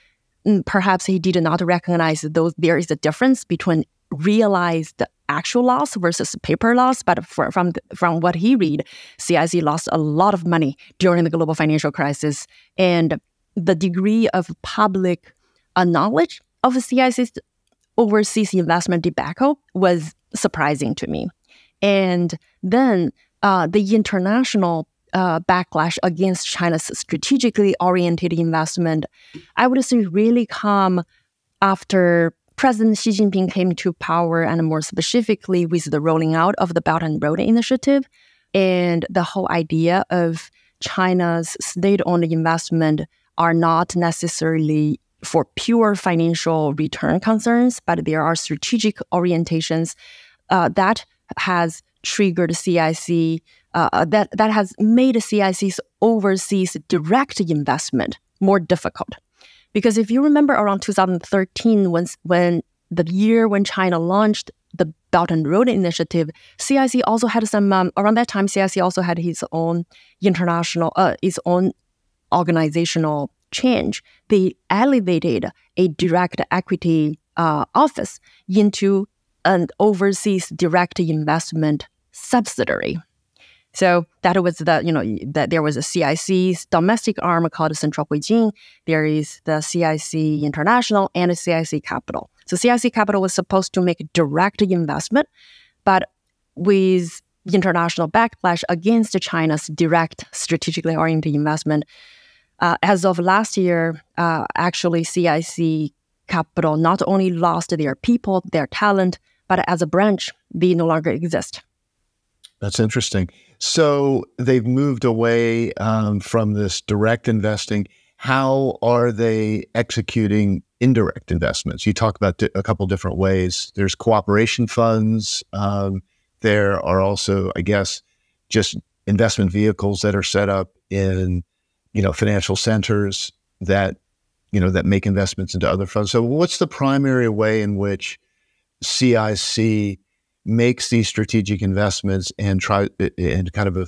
perhaps he did not recognize those there is a difference between realized actual loss versus paper loss, but for, from from what he read, C I C lost a lot of money during the global financial crisis, and the degree of public uh, knowledge of C I C's overseas investment debacle was surprising to me. And then uh, the international uh, backlash against China's strategically oriented investment, I would say, really come after President Xi Jinping came to power, and more specifically with the rolling out of the Belt and Road Initiative and the whole idea of China's state-owned investment are not necessarily for pure financial return concerns, but there are strategic orientations uh, that has triggered C I C, uh, that, that has made C I C's overseas direct investment more difficult. Because if you remember around two thousand thirteen, when, when the year when China launched the Belt and Road Initiative, C I C also had some, um, around that time, C I C also had his own international, uh, its own organizational change. They elevated a direct equity uh, office into an overseas direct investment subsidiary. So that was the, you know, that there was a C I C's domestic arm called Central Huijin. There is the C I C International and the C I C Capital. So C I C Capital was supposed to make direct investment, but with international backlash against China's direct strategically oriented investment, uh, as of last year, uh, actually C I C Capital not only lost their people, their talent, but as a branch, they no longer exist. That's interesting. So they've moved away um, from this direct investing. How are they executing indirect investments? You talk about di- a couple different ways. There's cooperation funds. Um, there are also, I guess, just investment vehicles that are set up in, you know, financial centers that, you know, that make investments into other funds. So what's the primary way in which C I C makes these strategic investments and try and kind of a,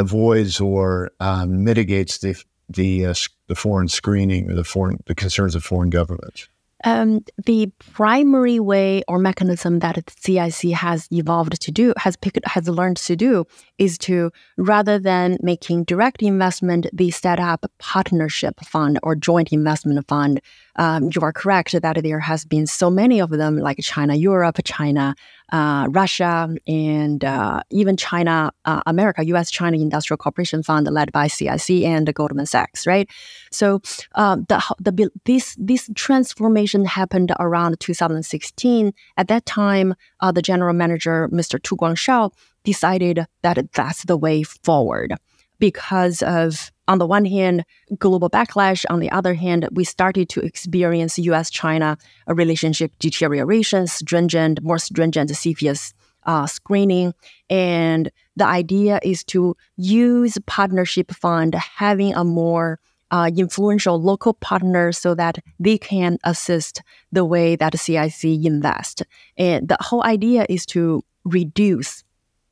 avoids or um, mitigates the the uh, the foreign screening or the foreign the concerns of foreign governments? Um, the primary way or mechanism that the C I C has evolved to do, has picked, has learned to do, is to, rather than making direct investment, they set up partnership fund or joint investment fund. Um, you are correct that there has been so many of them, like China Europe, China uh, Russia, and uh, even China uh, America, U S China Industrial Corporation Fund led by C I C and Goldman Sachs, right? So uh, the the this this transformation happened around two thousand sixteen. At that time, uh, the general manager, Mister Tu Guangshao, decided that that's the way forward because of, on the one hand, global backlash. On the other hand, we started to experience U S China relationship deterioration, stringent, more stringent C F I U S uh, screening. And the idea is to use partnership fund, having a more uh, influential local partner so that they can assist the way that C I C invest. And the whole idea is to reduce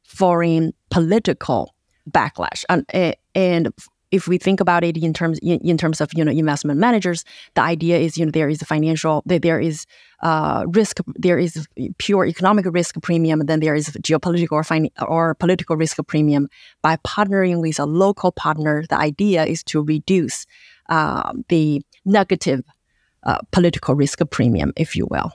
foreign political backlash. And, and if we think about it in terms in terms of, you know, investment managers, the idea is, you know, there is a financial, there is uh, risk, there is pure economic risk premium, and then there is geopolitical or, fin- or political risk premium. By partnering with a local partner, the idea is to reduce uh, the negative uh, political risk premium, if you will.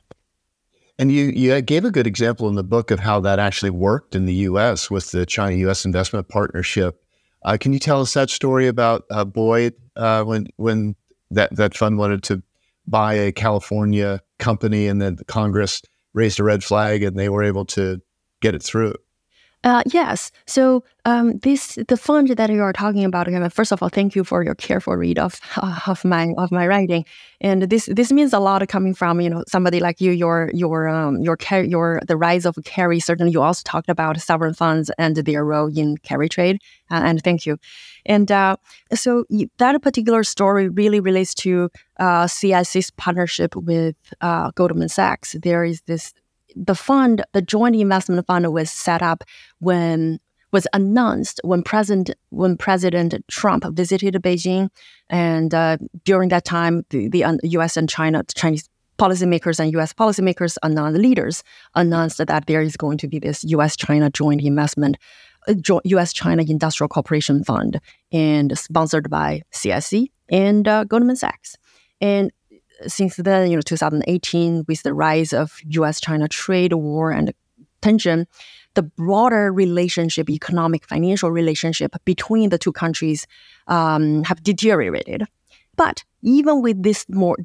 And you, you gave a good example in the book of how that actually worked in the U S with the China U S investment partnership. Uh, can you tell us that story about uh, Boyd uh, when when that, that fund wanted to buy a California company and then the Congress raised a red flag and they were able to get it through? Uh, yes. So um, this the fund that you are talking about. I mean, first of all, thank you for your careful read of uh, of my of my writing. And this this means a lot coming from, you know, somebody like you. Your your um your carry your the rise of carry. Certainly, you also talked about sovereign funds and their role in carry trade. Uh, and thank you. And uh, so that particular story really relates to uh, C I C's partnership with uh, Goldman Sachs. There is this. The fund, the joint investment fund, was set up when was announced when President when President Trump visited Beijing, and uh, during that time, the, the U S and China Chinese policymakers and U S policymakers and leaders announced that there is going to be this U S China joint investment, uh, U S China Industrial Corporation Fund, and sponsored by C I C and uh, Goldman Sachs, and. Since then, you know, two thousand eighteen, with the rise of U S China trade war and tension, the broader relationship, economic, financial relationship between the two countries um, have deteriorated. But even with this more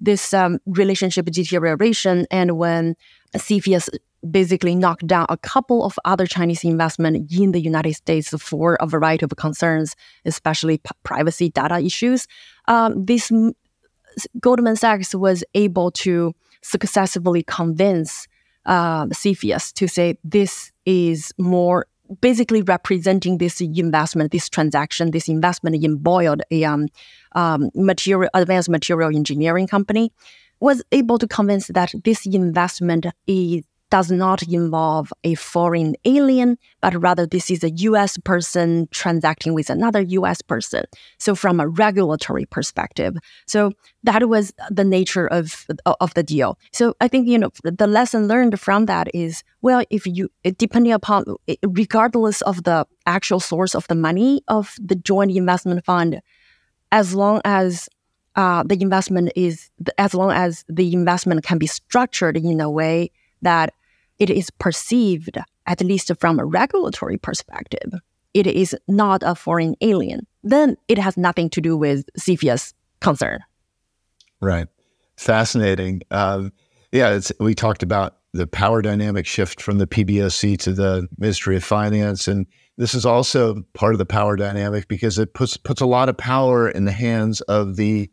this um, relationship deterioration, and when C F I U S basically knocked down a couple of other Chinese investment in the United States for a variety of concerns, especially p- privacy data issues, um, this Goldman Sachs was able to successfully convince uh, C F I U S to say this is more basically representing this investment, this transaction, this investment in Boyd, a um, um, material, advanced material engineering company, was able to convince that this investment is, does not involve a foreign alien, but rather this is a U S person transacting with another U S person. So from a regulatory perspective, so that was the nature of of the deal. So I think, you know, the lesson learned from that is, well, if you, depending upon, regardless of the actual source of the money of the joint investment fund, as long as uh, the investment is, as long as the investment can be structured in a way that it is perceived, at least from a regulatory perspective, it is not a foreign alien, then it has nothing to do with C F I U S concern. Right. Fascinating. Um, yeah, it's, we talked about the power dynamic shift from the P B O C to the Ministry of Finance. And this is also part of the power dynamic because it puts puts a lot of power in the hands of the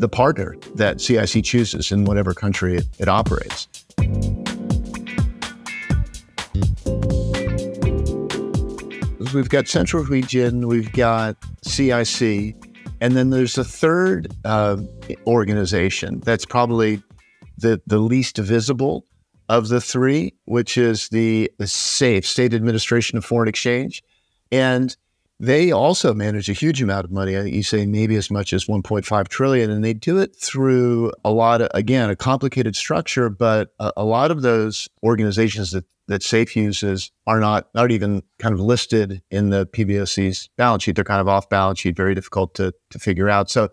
the partner that C I C chooses in whatever country it, it operates. We've got Central Huijin, we've got C I C, and then there's a third uh, organization that's probably the, the least visible of the three, which is the, the SAFE, State Administration of Foreign Exchange. And They also manage a huge amount of money. I think you say maybe as much as one point five trillion dollars, and they do it through a lot of, again, a complicated structure, but a, a lot of those organizations that, that SAFE uses are not, not even kind of listed in the P B O C's balance sheet. They're kind of off balance sheet, very difficult to, to figure out. So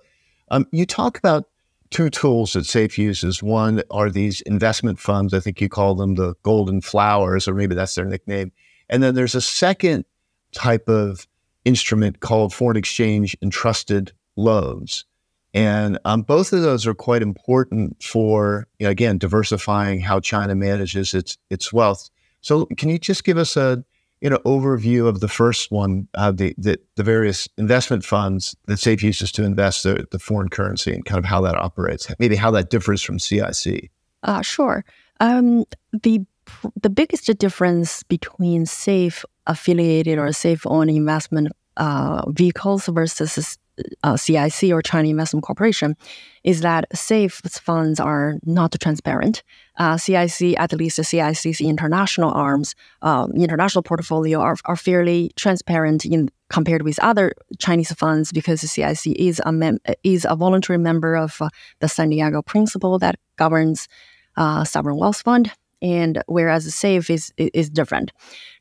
um, you talk about two tools that SAFE uses. One are these investment funds. I think you call them the golden flowers, or maybe that's their nickname. And then there's a second type of instrument called foreign exchange and trusted loans. And um, both of those are quite important for, you know, again, diversifying how China manages its its wealth. So can you just give us a you know overview of the first one, uh, the, the the various investment funds that SAFE uses to invest the, the foreign currency and kind of how that operates, maybe how that differs from C I C? Uh, sure. Um, the The biggest difference between SAFE-affiliated or SAFE-owned investment uh, vehicles versus uh, C I C or China Investment Corporation is that SAFE's funds are not transparent. Uh, C I C, at least the C I C's international arms, um, international portfolio are, are fairly transparent in compared with other Chinese funds, because the C I C is a mem- is a voluntary member of uh, the San Diego Principle that governs uh, sovereign wealth fund. And whereas SAFE is is different.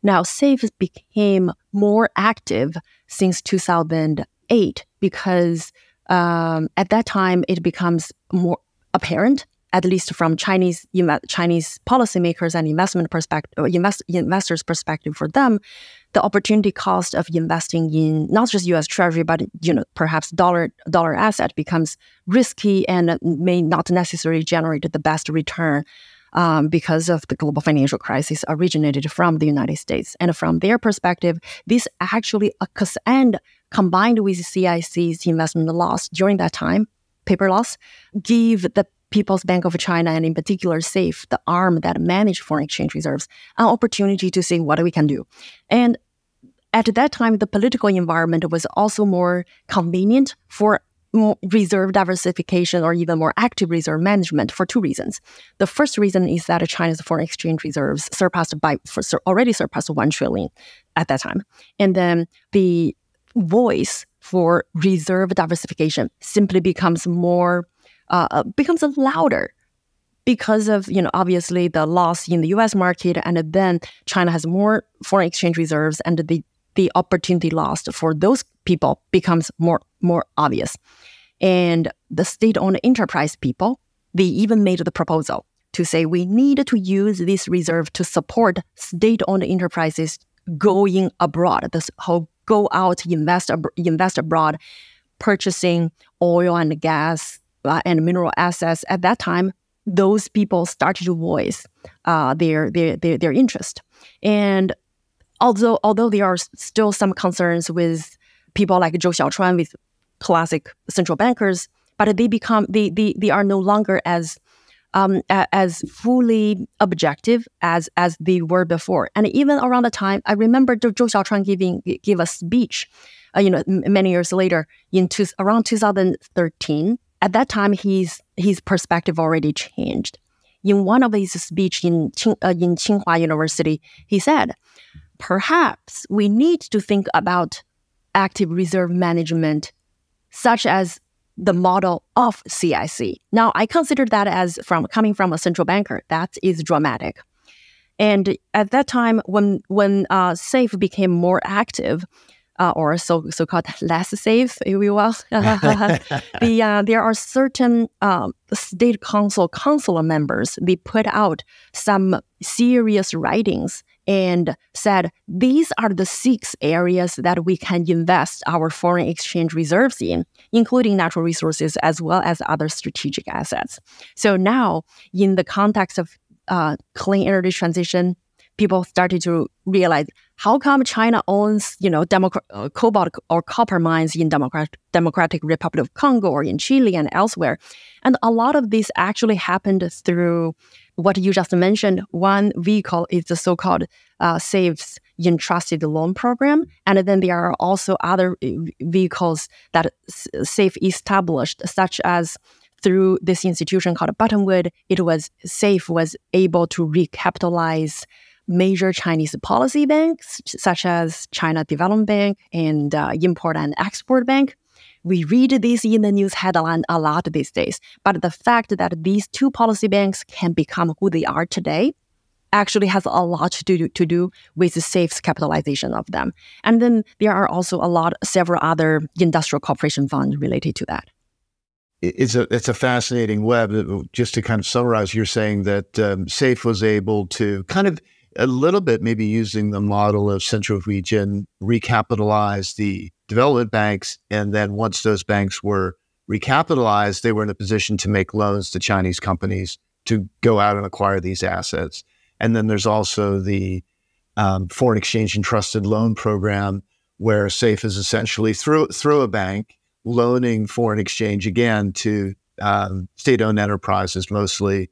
Now, SAFE became more active since two thousand eight because um, at that time it becomes more apparent, at least from Chinese Chinese policymakers and investment perspective, invest, investors' perspective. For them, the opportunity cost of investing in not just U S Treasury, but you know perhaps dollar dollar asset becomes risky and may not necessarily generate the best return. Um, because of the global financial crisis originated from the United States. And from their perspective, this actually, and combined with C I C's investment loss during that time, paper loss, gave the People's Bank of China, and in particular SAFE, the arm that managed foreign exchange reserves, an opportunity to see what we can do. And at that time, the political environment was also more convenient for more reserve diversification or even more active reserve management for two reasons. The first reason is that China's foreign exchange reserves surpassed by for, already surpassed one trillion dollars at that time. And then the voice for reserve diversification simply becomes more, uh, becomes louder because of, you know, obviously the loss in the U S market, and then China has more foreign exchange reserves, and the the opportunity lost for those people becomes more more obvious. And the state-owned enterprise people, they even made the proposal to say, we need to use this reserve to support state-owned enterprises going abroad, this whole go out, invest, invest abroad, purchasing oil and gas uh, and mineral assets. At that time, those people started to voice uh, their, their, their, their interest. And Although although there are still some concerns with people like Zhou Xiaochuan, with classic central bankers, but they become they they, they are no longer as um, as fully objective as as they were before. And even around the time, I remember Zhou Xiaochuan giving give a speech, uh, you know, many years later in two, around two thousand thirteen. At that time, his his perspective already changed. In one of his speech in uh, in Tsinghua University, he said, perhaps we need to think about active reserve management, such as the model of C I C. Now, I consider that as from coming from a central banker, that is dramatic. And at that time, when when uh, SAFE became more active, uh, or so so called less SAFE, if you will, the uh, there are certain um, state council council members. They put out some serious writings and said, these are the six areas that we can invest our foreign exchange reserves in, including natural resources as well as other strategic assets. So now, in the context of uh, clean energy transition, people started to realize, how come China owns, you know, democ- uh, cobalt or copper mines in Democrat- Democratic Republic of Congo or in Chile and elsewhere? And a lot of this actually happened through what you just mentioned. One vehicle is the so-called uh, SAFE's entrusted loan program. And then there are also other vehicles that SAFE established, such as through this institution called Buttonwood. It was SAFE was able to recapitalize major Chinese policy banks, such as China Development Bank and uh, Import and Export Bank. We read this in the news headline a lot these days, but the fact that these two policy banks can become who they are today actually has a lot to do, to do with the SAFE's capitalization of them. And then there are also a lot, several other industrial corporation funds related to that. It's a it's a fascinating web. Just to kind of summarize, you're saying that um, SAFE was able to kind of a little bit, maybe using the model of Central Huijin, recapitalize the development banks, and then once those banks were recapitalized, they were in a position to make loans to Chinese companies to go out and acquire these assets. And then there's also the um, foreign exchange and trusted loan program, where SAFE is essentially through through a bank loaning foreign exchange again to um, state-owned enterprises, mostly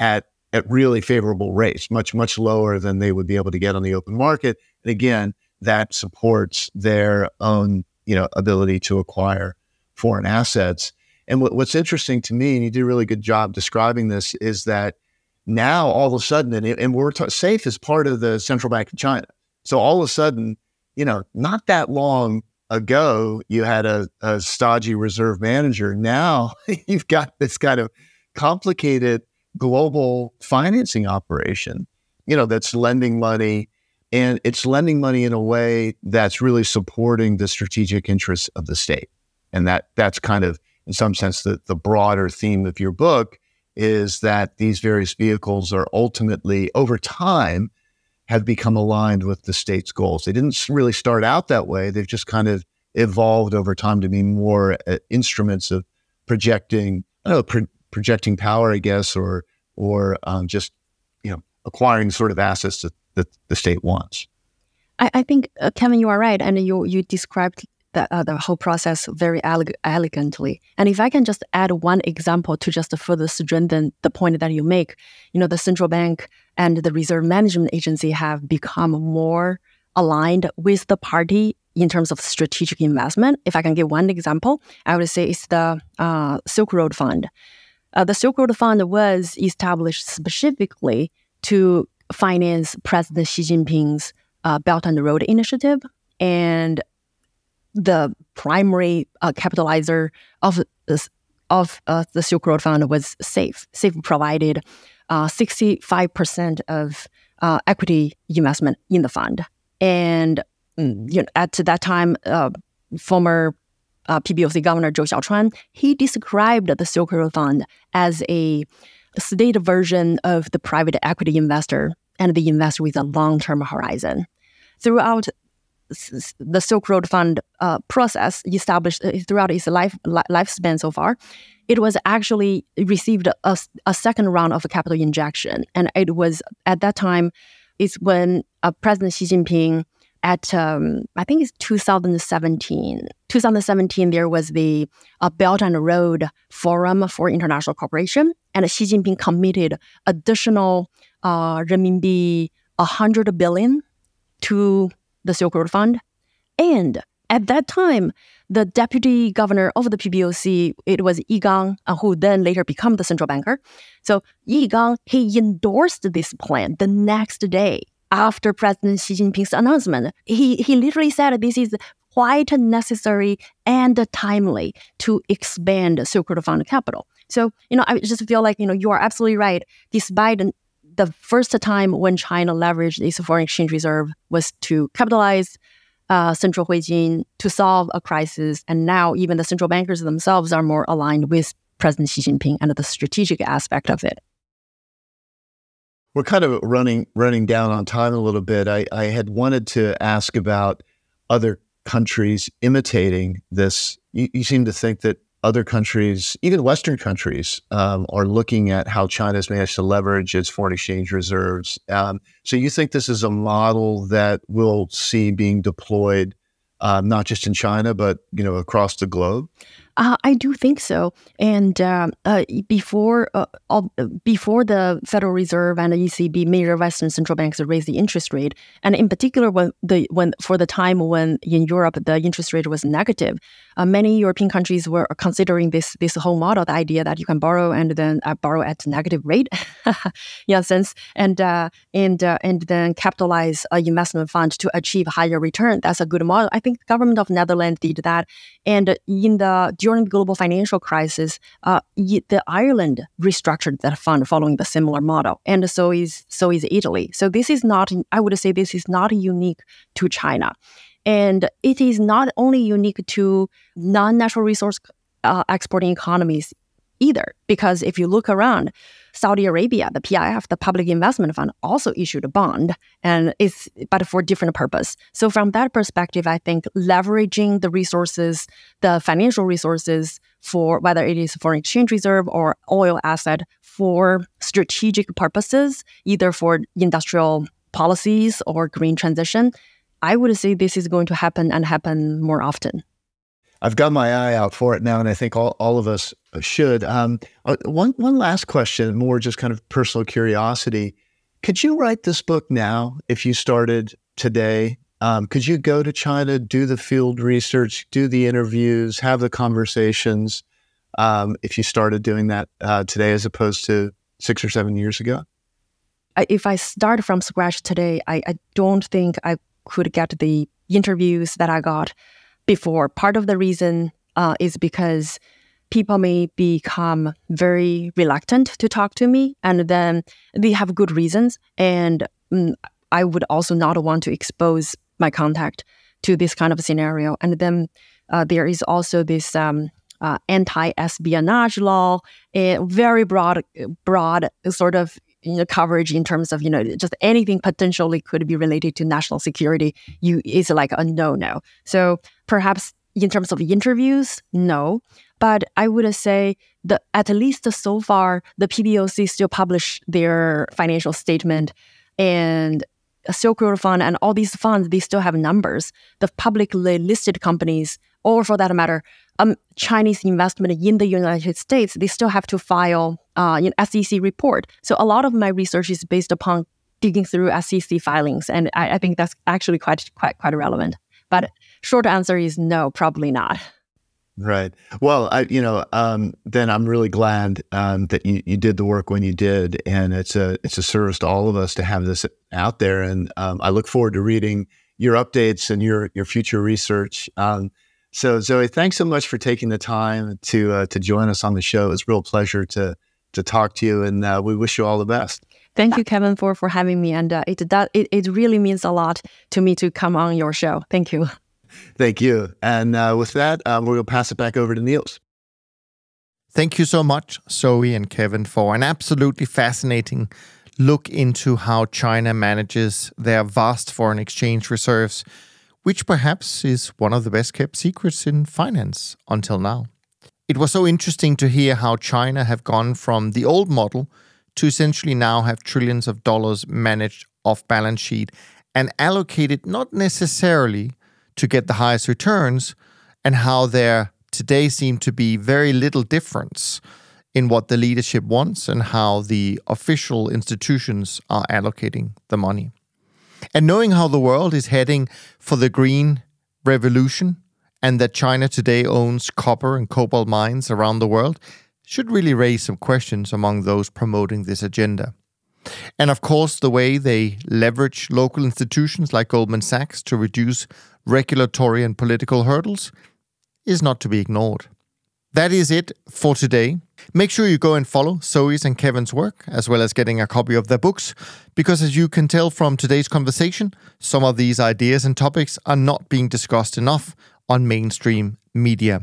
at at really favorable rates, much much lower than they would be able to get on the open market. And again, that supports their own you know ability to acquire foreign assets. And what, what's interesting to me, and you do a really good job describing this, is that now all of a sudden, and, and we're t- SAFE is part of the Central Bank of China. So all of a sudden, you know, not that long ago, you had a, a stodgy reserve manager. Now you've got this kind of complicated global financing operation, you know, that's lending money, and it's lending money in a way that's really supporting the strategic interests of the state. And that that's kind of, in some sense, the, the broader theme of your book, is that these various vehicles are ultimately, over time, have become aligned with the state's goals. They didn't really start out that way. They've just kind of evolved over time to be more uh, instruments of projecting, I don't know, pro- projecting power, I guess, or or um, just you know acquiring sort of assets that, that the state wants. I, I think, uh, Kevin, you are right, and you you described the, uh, the whole process very ele- elegantly. And if I can just add one example to just further strengthen the point that you make, you know, the central bank and the Reserve Management Agency have become more aligned with the party in terms of strategic investment. If I can give one example, I would say it's the uh, Silk Road Fund. Uh, the Silk Road Fund was established specifically to finance President Xi Jinping's uh, Belt and Road Initiative, and the primary uh, capitalizer of of uh, the Silk Road Fund was SAFE. SAFE provided Uh, sixty-five percent of uh, equity investment in the fund. And you know, at that time, uh, former uh, P B O C governor Zhou Xiaochuan, he described the Silk Road Fund as a state version of the private equity investor and the investor with a long-term horizon. Throughout the Silk Road Fund uh, process established uh, throughout its life li- lifespan so far, it was actually received a, a second round of capital injection. And it was at that time, it's when uh, President Xi Jinping at, um, I think it's two thousand seventeen. twenty seventeen, there was the uh, Belt and Road Forum for International Cooperation, and Xi Jinping committed additional uh, renminbi one hundred billion to the Silk Road Fund. And at that time, the deputy governor of the P B O C, it was Yi Gang, uh, who then later became the central banker. So Yi Gang, he endorsed this plan the next day after President Xi Jinping's announcement. He, he literally said this is quite necessary and timely to expand Silk Road Fund capital. So, you know, I just feel like, you know, you are absolutely right. Despite the first time when China leveraged its foreign exchange reserve was to capitalize uh, Central Huijin to solve a crisis, and now even the central bankers themselves are more aligned with President Xi Jinping and the strategic aspect of it. We're kind of running running down on time a little bit. I, I had wanted to ask about other countries imitating this. You, you seem to think that other countries, even Western countries, um, are looking at how China's managed to leverage its foreign exchange reserves. Um, so you think this is a model that we'll see being deployed, uh, not just in China, but you know across the globe? Uh, I do think so. And um, uh, before uh, all, before the Federal Reserve and the E C B, major Western central banks raised the interest rate, and in particular, when the when for the time when in Europe the interest rate was negative, uh, many European countries were considering this this whole model, the idea that you can borrow and then uh, borrow at negative rate, yeah, sense, and uh, and uh, and then capitalize an investment fund to achieve higher return. That's a good model. I think the government of Netherlands did that, and in the During the global financial crisis, uh, the Ireland restructured that fund following the similar model, and so is so is Italy. So this is not, I would say, this is not unique to China, and it is not only unique to non-natural resource uh, exporting economies either. Because if you look around, Saudi Arabia, the P I F, the Public Investment Fund, also issued a bond, and it's but for different purpose. So from that perspective, I think leveraging the resources, the financial resources for whether it is foreign exchange reserve or oil asset for strategic purposes, either for industrial policies or green transition, I would say this is going to happen and happen more often. I've got my eye out for it now, and I think all, all of us should. Um, one one last question, more just kind of personal curiosity. Could you write this book now if you started today? Um, could you go to China, do the field research, do the interviews, have the conversations um, if you started doing that uh, today as opposed to six or seven years ago? If I start from scratch today, I, I don't think I could get the interviews that I got before. Part of the reason uh, is because people may become very reluctant to talk to me, and then they have good reasons. And mm, I would also not want to expose my contact to this kind of scenario. And then uh, there is also this um, uh, anti-espionage law, a very broad, broad sort of you know, coverage in terms of, you know, just anything potentially could be related to national security you is like a no-no. So perhaps in terms of interviews, no. But I would say that at least so far, the P B O C still publish their financial statement, and Silk Road Fund and all these funds, they still have numbers. The publicly listed companies, or for that matter, um, Chinese investment in the United States, they still have to file uh, an S E C report. So a lot of my research is based upon digging through S E C filings, and I, I think that's actually quite quite quite relevant. But short answer is no, probably not. Right. Well, I, you know, um, then I'm really glad um, that you, you did the work when you did, and it's a it's a service to all of us to have this out there. And um, I look forward to reading your updates and your your future research. Um, so, Zoe, thanks so much for taking the time to uh, to join us on the show. It's a real pleasure to to talk to you, and uh, we wish you all the best. Thank you, Kevin, for for having me, and uh, it does it, it really means a lot to me to come on your show. Thank you. Thank you. And uh, with that, um, we'll pass it back over to Niels. Thank you so much, Zoe and Kevin, for an absolutely fascinating look into how China manages their vast foreign exchange reserves, which perhaps is one of the best kept secrets in finance until now. It was so interesting to hear how China have gone from the old model to essentially now have trillions of dollars managed off balance sheet and allocated not necessarily to get the highest returns, and how there today seem to be very little difference in what the leadership wants and how the official institutions are allocating the money. And knowing how the world is heading for the green revolution and that China today owns copper and cobalt mines around the world should really raise some questions among those promoting this agenda. And of course, the way they leverage local institutions like Goldman Sachs to reduce regulatory and political hurdles is not to be ignored. That is it for today. Make sure you go and follow Zoe's and Kevin's work, as well as getting a copy of their books, because as you can tell from today's conversation, some of these ideas and topics are not being discussed enough on mainstream media.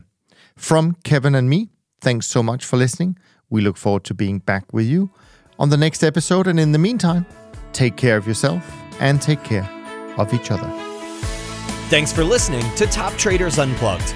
From Kevin and me, thanks so much for listening. We look forward to being back with you on the next episode, and in the meantime, take care of yourself and take care of each other. Thanks for listening to Top Traders Unplugged.